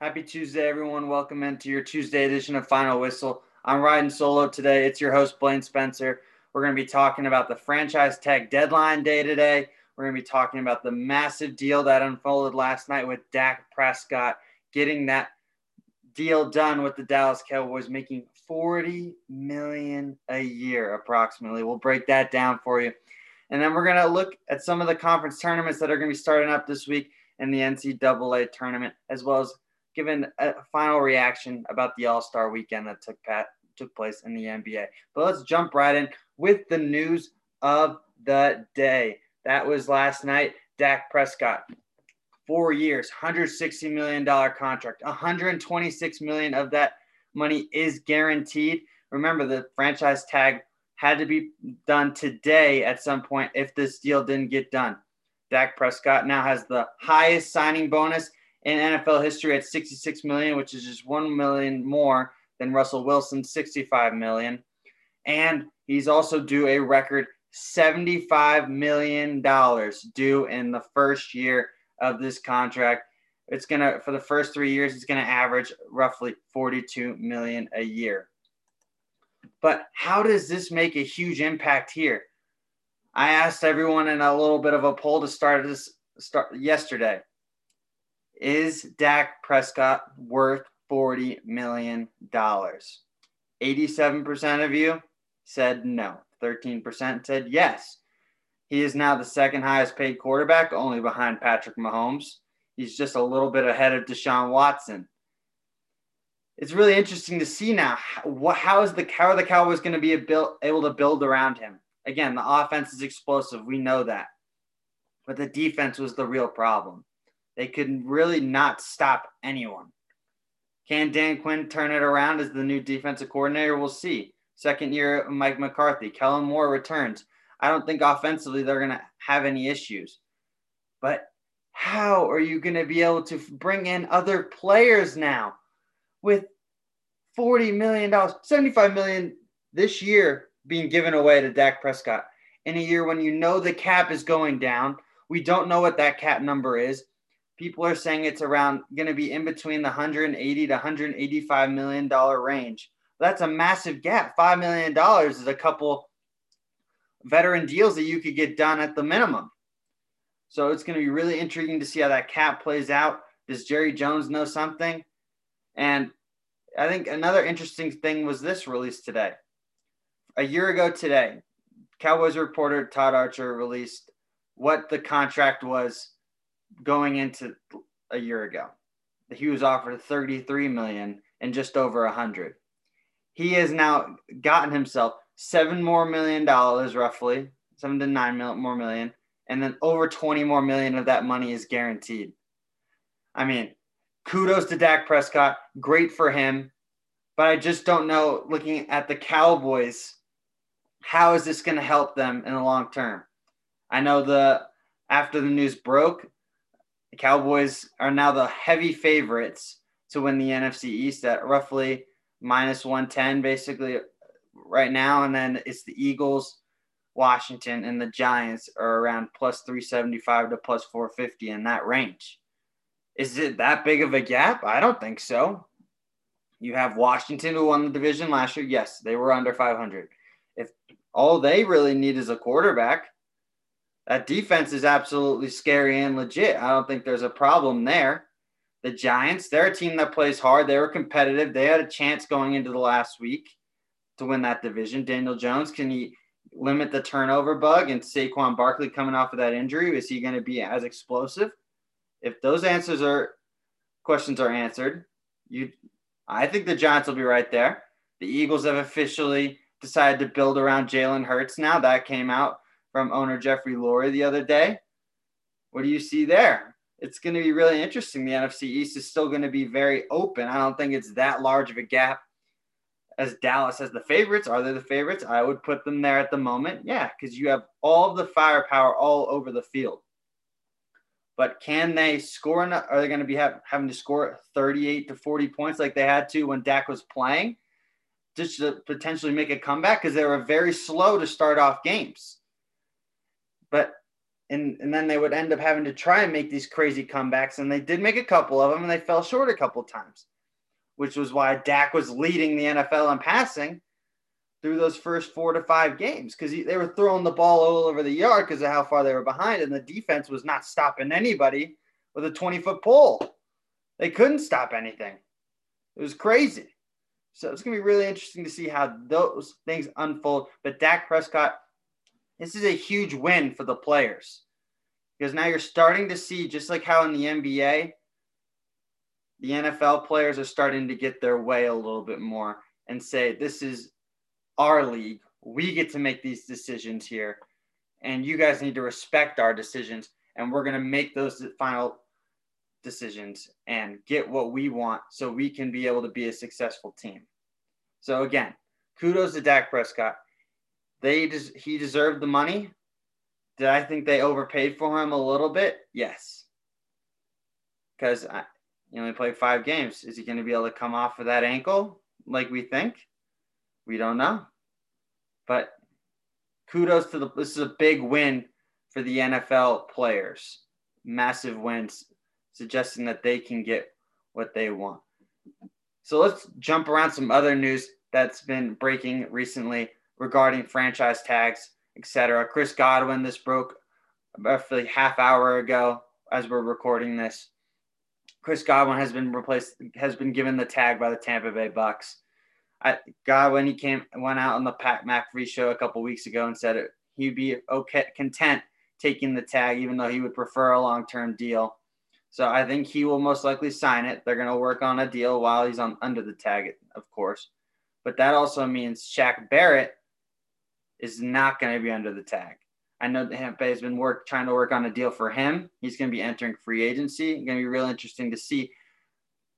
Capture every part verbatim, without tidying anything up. Happy Tuesday, everyone. Welcome into your Tuesday edition of Final Whistle. I'm riding solo today. It's your host, Blaine Spencer. We're going to be talking about the franchise tag deadline day today. We're going to be talking about the massive deal that unfolded last night with Dak Prescott getting that deal done with the Dallas Cowboys, making forty million dollars a year approximately. We'll break that down for you. And then we're going to look at some of the conference tournaments that are going to be starting up this week and the N C double A tournament, as well as given a final reaction about the All-Star weekend that took pat, took place in the N B A. But let's jump right in with the news of the day. That was last night. Dak Prescott, four years, one hundred sixty million dollars contract. one hundred twenty-six million dollars of that money is guaranteed. Remember, the franchise tag had to be done today at some point if this deal didn't get done. Dak Prescott now has the highest signing bonus in N F L history at sixty-six million dollars, which is just one million dollars more than Russell Wilson's sixty-five million dollars. And he's also due a record seventy-five million dollars due in the first year of this contract. It's going to, for the first three years, it's going to average roughly forty-two million dollars a year. But how does this make a huge impact here? I asked everyone in a little bit of a poll to start this start yesterday. Is Dak Prescott worth forty million dollars? eighty-seven percent of you said no. thirteen percent said yes. He is now the second highest paid quarterback, only behind Patrick Mahomes. He's just a little bit ahead of Deshaun Watson. It's really interesting to see now. How is the, how are the Cowboys going to be able to build around him? Again, the offense is explosive. We know that. But the defense was the real problem. They could really not stop anyone. Can Dan Quinn turn it around as the new defensive coordinator? We'll see. Second year, Mike McCarthy. Kellen Moore returns. I don't think offensively they're going to have any issues. But how are you going to be able to bring in other players now with forty million dollars, seventy-five million dollars this year being given away to Dak Prescott in a year when you know the cap is going down? We don't know what that cap number is. People are saying it's around going to be in between the one hundred eighty to one hundred eighty-five million dollars range. That's a massive gap. five million dollars is a couple veteran deals that you could get done at the minimum. So it's going to be really intriguing to see how that cap plays out. Does Jerry Jones know something? And I think another interesting thing was this release today. A year ago today, Cowboys reporter Todd Archer released what the contract was going into a year ago. He was offered thirty-three million dollars and just over one hundred. He has now gotten himself seven more million dollars, roughly seven to nine mil- more million, and then over twenty more million of that money is guaranteed. I mean, kudos to Dak Prescott, great for him, but I just don't know. Looking at the Cowboys, how is this going to help them in the long term? I know the after the news broke, the Cowboys are now the heavy favorites to win the N F C East at roughly minus one ten basically right now. And then it's the Eagles, Washington, and the Giants are around plus three seventy-five to plus four fifty in that range. Is it that big of a gap? I don't think so. You have Washington, who won the division last year. Yes, they were under five hundred. If all they really need is a quarterback, that defense is absolutely scary and legit. I don't think there's a problem there. The Giants, they're a team that plays hard. They were competitive. They had a chance going into the last week to win that division. Daniel Jones, can he limit the turnover bug? And Saquon Barkley coming off of that injury, is he going to be as explosive? If those answers are questions are answered, you, I think the Giants will be right there. The Eagles have officially decided to build around Jalen Hurts now. That came out from owner Jeffrey Lurie the other day. What do you see there? It's going to be really interesting. The N F C East is still going to be very open. I don't think it's that large of a gap as Dallas as the favorites. Are they the favorites? I would put them there at the moment. Yeah, because you have all of the firepower all over the field. But can they score enough? Are they going to be have, having to score thirty-eight to forty points like they had to when Dak was playing just to potentially make a comeback? Because they were very slow to start off games. But and, and then they would end up having to try and make these crazy comebacks. And they did make a couple of them, and they fell short a couple times, which was why Dak was leading the N F L in passing through those first four to five games, because they were throwing the ball all over the yard because of how far they were behind, and the defense was not stopping anybody with a twenty-foot pole. They couldn't stop anything. It was crazy. So it's going to be really interesting to see how those things unfold. But Dak Prescott, this is a huge win for the players, because now you're starting to see, just like how in the N B A, the N F L players are starting to get their way a little bit more and say, this is our league. We get to make these decisions here, and you guys need to respect our decisions, and we're going to make those final decisions and get what we want so we can be able to be a successful team. So again, kudos to Dak Prescott. They des- he deserved the money. Did I think they overpaid for him a little bit? Yes. Because he only played five games. Is he going to be able to come off of that ankle like we think? We don't know. But kudos to the – this is a big win for the N F L players. Massive wins, suggesting that they can get what they want. So let's jump around some other news that's been breaking recently regarding franchise tags, et cetera. Chris Godwin, this broke roughly half hour ago as we're recording this. Chris Godwin has been replaced, has been given the tag by the Tampa Bay Bucs. I, Godwin, he came went out on the Pat McAfee show a couple weeks ago and said it, he'd be okay, content taking the tag, even though he would prefer a long-term deal. So I think he will most likely sign it. They're going to work on a deal while he's on under the tag, of course. But that also means Shaq Barrett is not going to be under the tag. I know that Tampa Bay has been work, trying to work on a deal for him. He's going to be entering free agency. It's going to be real interesting to see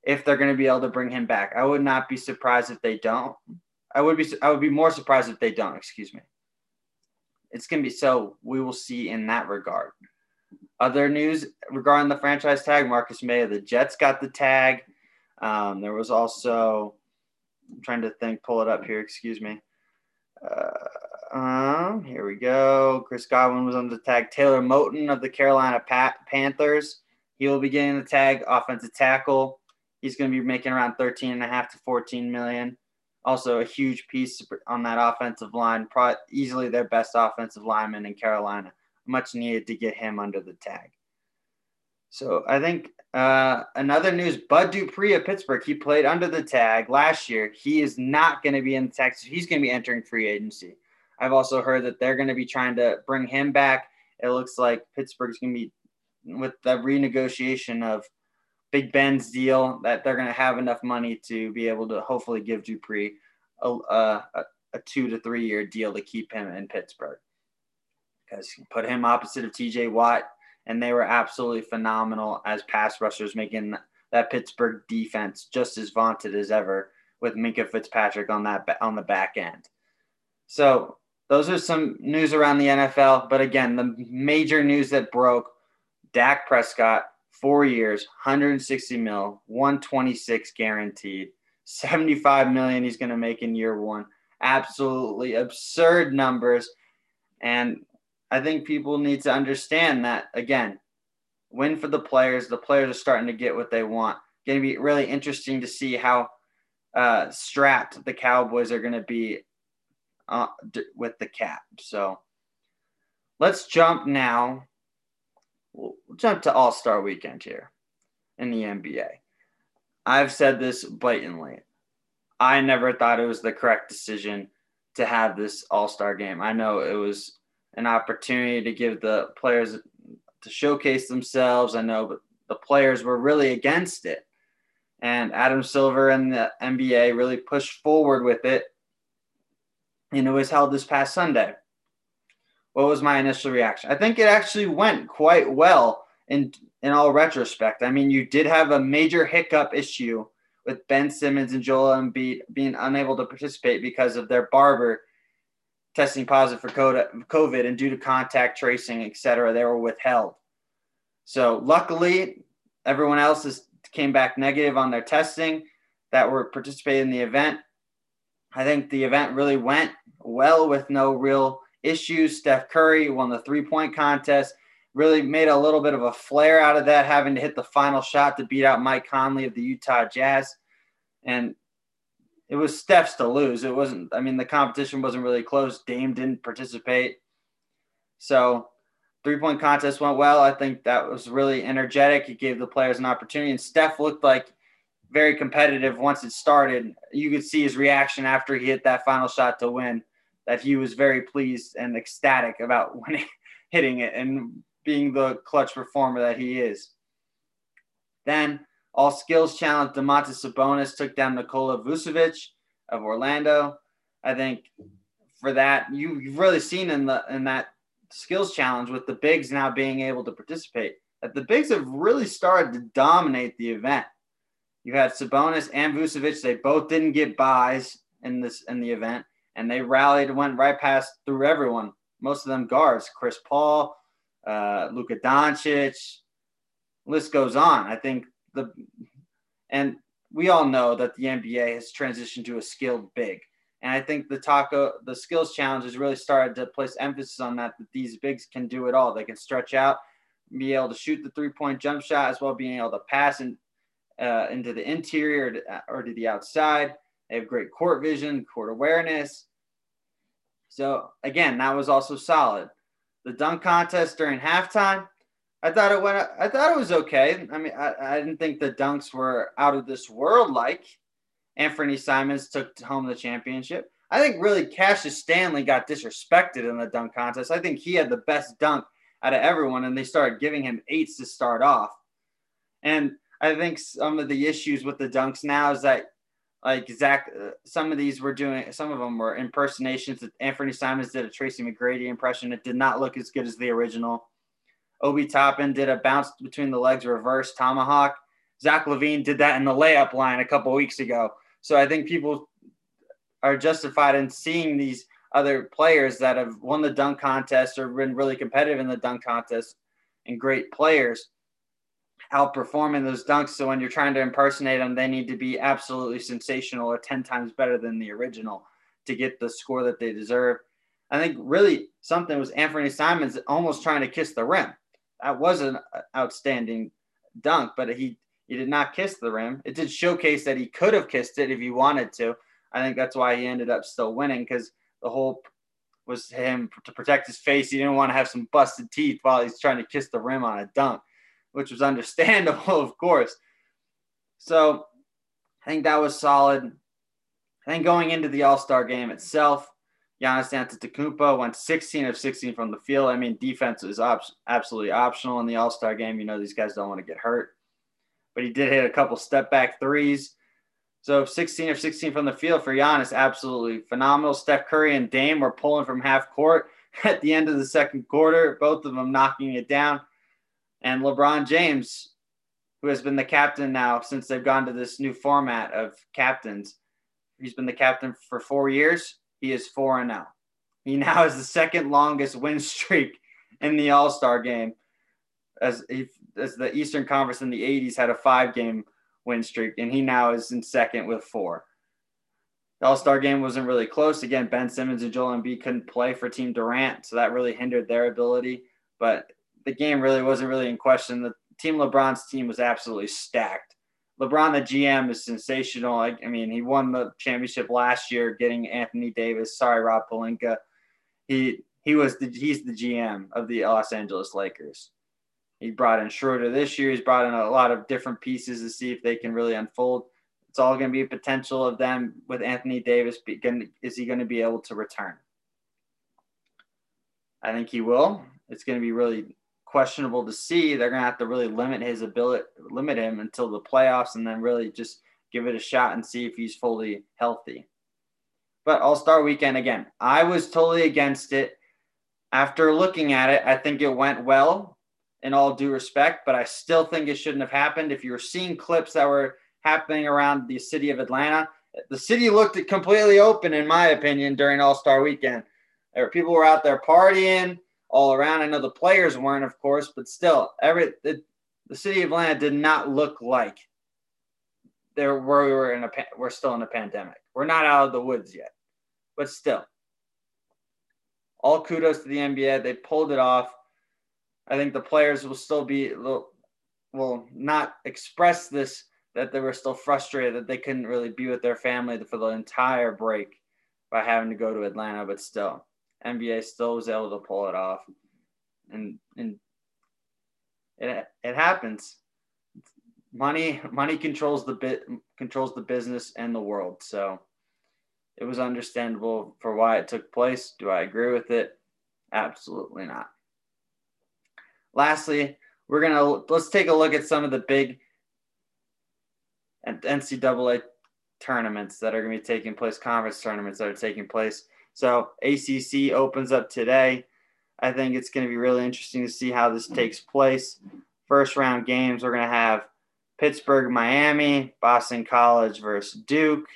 if they're going to be able to bring him back. I would not be surprised if they don't. I would be I would be more surprised if they don't, excuse me. It's going to be so we will see in that regard. Other news regarding the franchise tag, Marcus May of the Jets got the tag. Um, there was also, I'm trying to think, pull it up here, excuse me. Uh, um, here we go. Chris Godwin was under the tag. Taylor Moton of the Carolina Pat- Panthers. He will be getting the tag, offensive tackle. He's going to be making around thirteen and a half to fourteen million. Also a huge piece on that offensive line, probably easily their best offensive lineman in Carolina. Much needed to get him under the tag. So I think uh, another news, Bud Dupree of Pittsburgh, he played under the tag last year. He is not going to be in the tag, so he's going to be entering free agency. I've also heard that they're going to be trying to bring him back. It looks like Pittsburgh's going to be, with the renegotiation of Big Ben's deal, that they're going to have enough money to be able to hopefully give Dupree a, a, a two to three year deal to keep him in Pittsburgh. Put him opposite of T J Watt, and they were absolutely phenomenal as pass rushers, making that Pittsburgh defense just as vaunted as ever with Minkah Fitzpatrick on that on the back end. So those are some news around the N F L. But again, the major news that broke: Dak Prescott, four years, one hundred sixty mil, one twenty-six guaranteed, seventy-five million he's going to make in year one. Absolutely absurd numbers, and I think people need to understand that, again, win for the players. The players are starting to get what they want. It's going to be really interesting to see how uh, strapped the Cowboys are going to be uh, d- with the cap. So let's jump now. We'll jump to All-Star Weekend here in the N B A. I've said this blatantly. I never thought it was the correct decision to have this All-Star game. I know it was an opportunity to give the players to showcase themselves. I know, but the players were really against it. And Adam Silver and the N B A really pushed forward with it. And it was held this past Sunday. What was my initial reaction? I think it actually went quite well in, in all retrospect. I mean, you did have a major hiccup issue with Ben Simmons and Joel Embiid being unable to participate because of their barber testing positive for COVID, and due to contact tracing, et cetera, they were withheld. So luckily, everyone else is, came back negative on their testing that were participating in the event. I think the event really went well with no real issues. Steph Curry won the three-point contest. really made a little bit of a flare out of that, having to hit the final shot to beat out Mike Conley of the Utah Jazz. And it was Steph's to lose. It wasn't – I mean, the competition wasn't really close. Dame didn't participate. So three-point contest went well. I think that was really energetic. It gave the players an opportunity. And Steph looked like very competitive once it started. You could see his reaction after he hit that final shot to win, that he was very pleased and ecstatic about winning, hitting it and being the clutch performer that he is. Then all skills challenge, Domantas Sabonis took down Nikola Vucevic of Orlando. I think for that, you, you've really seen in the in that skills challenge with the bigs now being able to participate, that the bigs have really started to dominate the event. You had Sabonis and Vucevic. They both didn't get buys in this in the event, and they rallied, went right past through everyone. Most of them guards, Chris Paul, uh, Luka Doncic, list goes on. I think the, and we all know that the N B A has transitioned to a skilled big. And I think the taco, the skills challenge has really started to place emphasis on that, that these bigs can do it all. They can stretch out, be able to shoot the three-point jump shot, as well being able to pass in, uh, into the interior or to, or to the outside. They have great court vision, court awareness. So, again, that was also solid. The dunk contest during halftime, I thought it went. I thought it was okay. I mean, I, I didn't think the dunks were out of this world. Like, Anfernee Simons took home the championship. I think really Cassius Stanley got disrespected in the dunk contest. I think he had the best dunk out of everyone, and they started giving him eights to start off. And I think some of the issues with the dunks now is that, like, Zach, uh, some of these were doing, some of them were impersonations. Anfernee Simons did a Tracy McGrady impression. It did not look as good as the original. Obi Toppin did a bounce between the legs reverse tomahawk. Zach LaVine did that in the layup line a couple weeks ago. So I think people are justified in seeing these other players that have won the dunk contest or been really competitive in the dunk contest and great players outperforming those dunks. So when you're trying to impersonate them, they need to be absolutely sensational or ten times better than the original to get the score that they deserve. I think really something was Anfernee Simons almost trying to kiss the rim. That was an outstanding dunk, but he, he did not kiss the rim. It did showcase that he could have kissed it if he wanted to. I think that's why he ended up still winning, because the whole was him to protect his face. He didn't want to have some busted teeth while he's trying to kiss the rim on a dunk, which was understandable, of course. So I think that was solid. I think going into the All-Star game itself, Giannis Antetokounmpo went sixteen of sixteen from the field. I mean, defense is op- absolutely optional in the All-Star game. You know, these guys don't want to get hurt. But he did hit a couple step-back threes. So sixteen of sixteen from the field for Giannis, absolutely phenomenal. Steph Curry and Dame were pulling from half court at the end of the second quarter, both of them knocking it down. And LeBron James, who has been the captain now since they've gone to this new format of captains, he's been the captain for four years. He is four and oh. He now has the second longest win streak in the All-Star game, as if, as the Eastern Conference in the eighties had a five-game win streak, and he now is in second with four. The All-Star game wasn't really close. Again, Ben Simmons and Joel Embiid couldn't play for Team Durant, so that really hindered their ability. But the game really wasn't really in question. The Team LeBron's team was absolutely stacked. LeBron, the G M, is sensational. I, I mean, he won the championship last year, getting Anthony Davis. Sorry, Rob Pelinka. He he was the, he's the G M of the Los Angeles Lakers. He brought in Schroeder this year. He's brought in a lot of different pieces to see if they can really unfold. It's all going to be a potential of them with Anthony Davis. Is he going to be able to return? I think he will. It's going to be really questionable to see. They're going to have to really limit his ability, limit him until the playoffs, and then really just give it a shot and see if he's fully healthy. But All-Star Weekend, again, I was totally against it. After looking at it, I think it went well in all due respect, but I still think it shouldn't have happened. If you were seeing clips that were happening around the city of Atlanta, the city looked completely open, in my opinion, during All-Star Weekend. There were people were out there partying all around. I know the players weren't, of course, but still, every it, the city of Atlanta did not look like there were we were in a we're still in a pandemic. We're not out of the woods yet, but still, all kudos to the N B A. They pulled it off. I think the players will still be will not express this, that they were still frustrated that they couldn't really be with their family for the entire break by having to go to Atlanta. But still, N B A still was able to pull it off, and and it it happens. Money money controls the bit controls the business and the world. So it was understandable for why it took place. Do I agree with it? Absolutely not. Lastly, we're gonna let's take a look at some of the big N C double A tournaments that are going to be taking place, conference tournaments that are taking place. So A C C opens up today. I think it's going to be really interesting to see how this takes place. First round games, we're going to have Pittsburgh, Miami, Boston College versus Duke,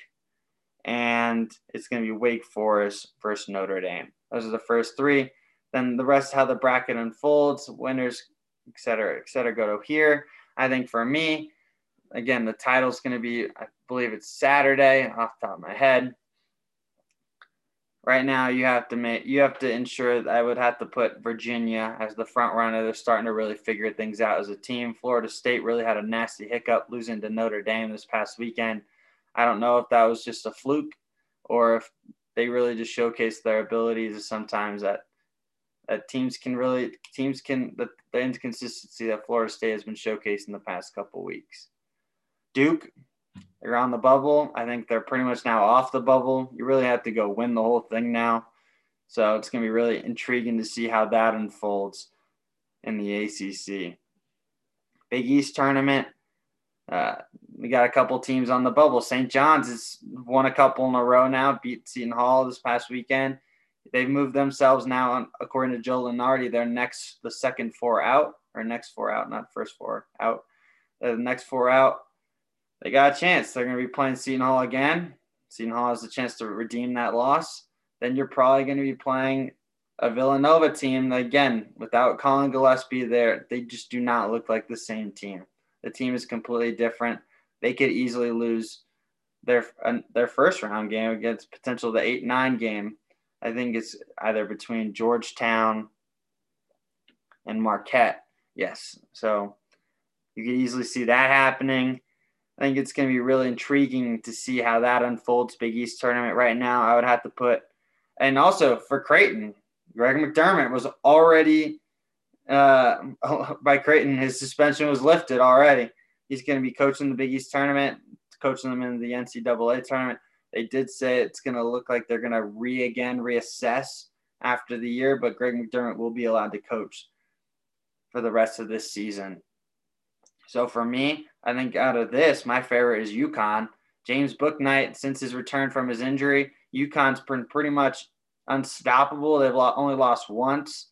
and it's going to be Wake Forest versus Notre Dame. Those are the first three. Then the rest of how the bracket unfolds, winners, et cetera, et cetera, go to here. I think for me, again, the title's going to be, I believe it's Saturday off the top of my head. Right now, you have to make, you have to ensure that I would have to put Virginia as the front runner. They're starting to really figure things out as a team. Florida State really had a nasty hiccup losing to Notre Dame this past weekend. I don't know if that was just a fluke or if they really just showcased their abilities sometimes that that teams can really, teams can, the, the inconsistency that Florida State has been showcasing the past couple weeks. Duke, they're on the bubble. I think they're pretty much now off the bubble. You really have to go win the whole thing now. So it's going to be really intriguing to see how that unfolds in the A C C. Big East tournament, uh, we got a couple teams on the bubble. Saint John's has won a couple in a row now, beat Seton Hall this past weekend. They've moved themselves now, on, according to Joe Lunardi, they're next, the second four out, or next four out, not first four out. They're the next four out. They got a chance. They're going to be playing Seton Hall again. Seton Hall has the chance to redeem that loss. Then you're probably going to be playing a Villanova team that, again, without Colin Gillespie there, they just do not look like the same team. The team is completely different. They could easily lose their uh, their first round game against potential the eight nine game. I think it's either between Georgetown and Marquette. Yes. So you could easily see that happening. I think it's going to be really intriguing to see how that unfolds. Big East tournament right now, I would have to put. And also for Creighton, Greg McDermott was already uh, by Creighton. His suspension was lifted already. He's going to be coaching the Big East tournament, coaching them in the N C double A tournament. They did say it's going to look like they're going to re again reassess after the year, but Greg McDermott will be allowed to coach for the rest of this season. So for me, I think out of this, my favorite is UConn. James Bouknight, since his return from his injury, UConn's been pretty much unstoppable. They've only lost once,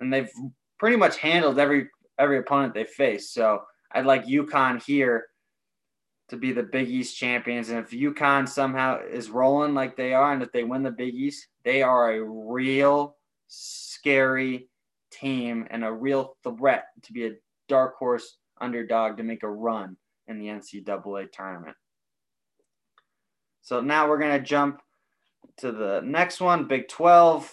and they've pretty much handled every every opponent they faced. So I'd like UConn here to be the Big East champions. And if UConn somehow is rolling like they are, and if they win the Big East, they are a real scary team and a real threat to be a dark horse underdog to make a run in the N C double A tournament. So now we're going to jump to the next one, Big twelve.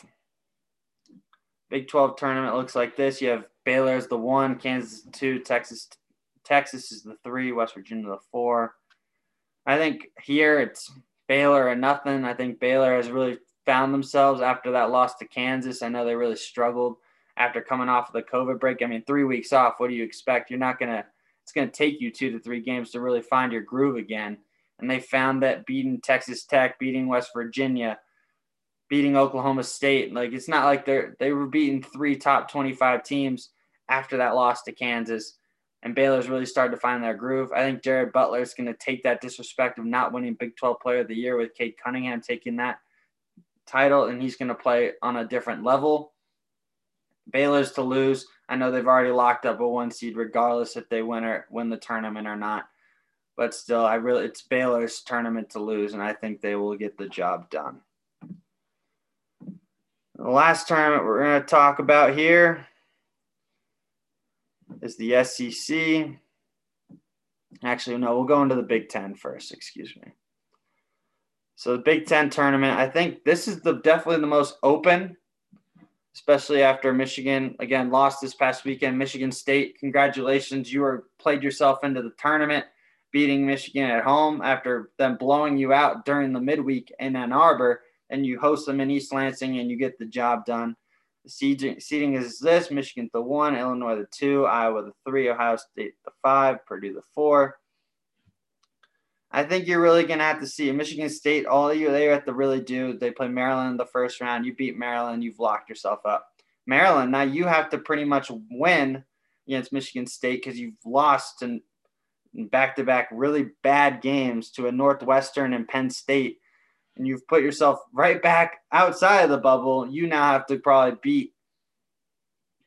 Big twelve tournament looks like this. You have Baylor as the one, Kansas is the two, Texas Texas is the three, West Virginia the four. I think here it's Baylor or nothing. I think Baylor has really found themselves after that loss to Kansas. I know they really struggled after coming off of the COVID break. I mean, three weeks off, what do you expect? You're not going to – it's going to take you two to three games to really find your groove again. And they found that beating Texas Tech, beating West Virginia, beating Oklahoma State. Like, it's not like they're – they were beating three top twenty-five teams after that loss to Kansas. And Baylor's really started to find their groove. I think Jared Butler is going to take that disrespect of not winning Big twelve Player of the Year with Cade Cunningham taking that title, and he's going to play on a different level. Baylor's to lose. I know they've already locked up a one seed regardless if they win or win the tournament or not. But still, I really it's Baylor's tournament to lose, and I think they will get the job done. The last tournament we're going to talk about here is the S E C. Actually, no, we'll go into the Big Ten first, excuse me. So the Big Ten tournament, I think this is the definitely the most open. especially after Michigan, again, lost this past weekend. Michigan State, congratulations. You are played yourself into the tournament, beating Michigan at home after them blowing you out during the midweek in Ann Arbor, and you host them in East Lansing, and you get the job done. The seeding, seeding is this: Michigan the one, Illinois the two, Iowa the three, Ohio State the five, Purdue the four. I think you're really going to have to see Michigan State, all you they have to really do, they play Maryland the first round. You beat Maryland, you've locked yourself up. Maryland, now you have to pretty much win against Michigan State because you've lost in back-to-back really bad games to a Northwestern and Penn State, and you've put yourself right back outside of the bubble. You now have to probably beat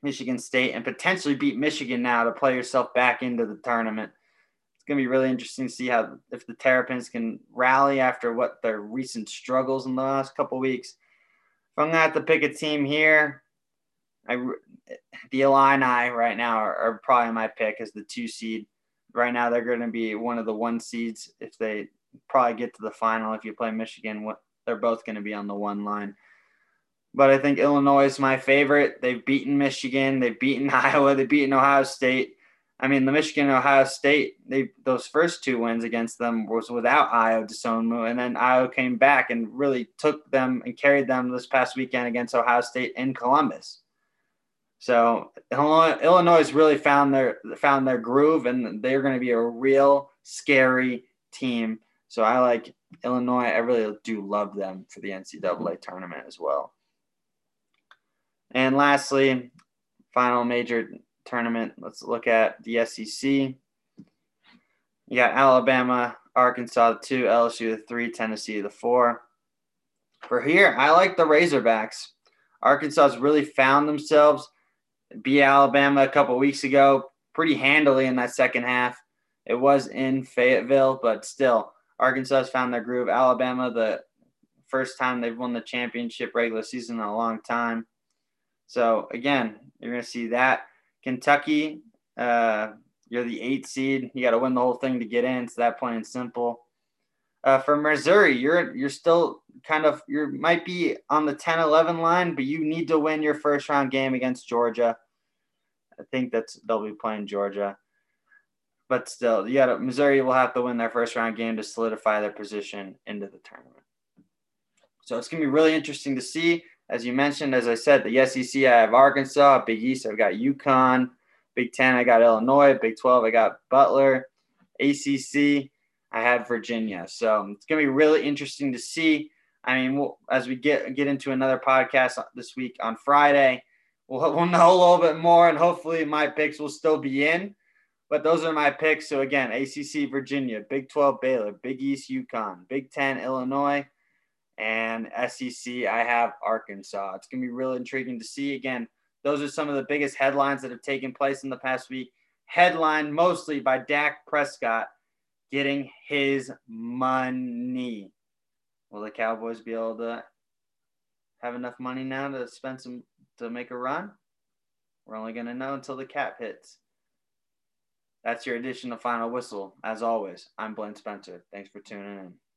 Michigan State and potentially beat Michigan now to play yourself back into the tournament. It's going to be really interesting to see how if the Terrapins can rally after what their recent struggles in the last couple of weeks. If I'm going to have to pick a team here, I, the Illini right now are, are probably my pick as the two seed. Right now they're going to be one of the one seeds if they – probably get to the final. If you play Michigan, what they're both going to be on the one line. But I think Illinois is my favorite. They've beaten Michigan. They've beaten Iowa. They've beaten Ohio State. I mean, the Michigan and Ohio State, they those first two wins against them was without Io DeSonmo, and then Io came back and really took them and carried them this past weekend against Ohio State in Columbus. So Illinois, Illinois really found their found their groove, and they're going to be a real scary team. So I like Illinois. I really do love them for the N C double A tournament as well. And lastly, final major tournament, let's look at the S E C. You got Alabama, Arkansas the two, L S U the three, Tennessee the four. For here, I like the Razorbacks. Arkansas has really found themselves. Beat Alabama a couple weeks ago pretty handily in that second half. It was in Fayetteville, but still. Arkansas has found their groove. Alabama, the first time they've won the championship regular season in a long time. So, again, you're going to see that. Kentucky, uh, you're the eight seed. You got to win the whole thing to get in, so that plain and simple. Uh, for Missouri, you're you're still kind of – you might be on the ten eleven line, but you need to win your first-round game against Georgia. I think that's they'll be playing Georgia. But still, you gotta, Missouri will have to win their first-round game to solidify their position into the tournament. So it's going to be really interesting to see. As you mentioned, as I said, the S E C, I have Arkansas. Big East, I've got UConn. Big Ten, I got Illinois. Big twelve, I got Butler. A C C, I have Virginia. So it's going to be really interesting to see. I mean, we'll, as we get get into another podcast this week on Friday, we'll, we'll know a little bit more, and hopefully my picks will still be in. But those are my picks. So, again, A C C, Virginia, Big twelve, Baylor, Big East, UConn, Big ten, Illinois, and S E C, I have Arkansas. It's going to be really intriguing to see. Again, those are some of the biggest headlines that have taken place in the past week, headlined mostly by Dak Prescott getting his money. Will the Cowboys be able to have enough money now to spend some to make a run? We're only going to know until the cap hits. That's your edition of Final Whistle. As always, I'm Blaine Spencer. Thanks for tuning in.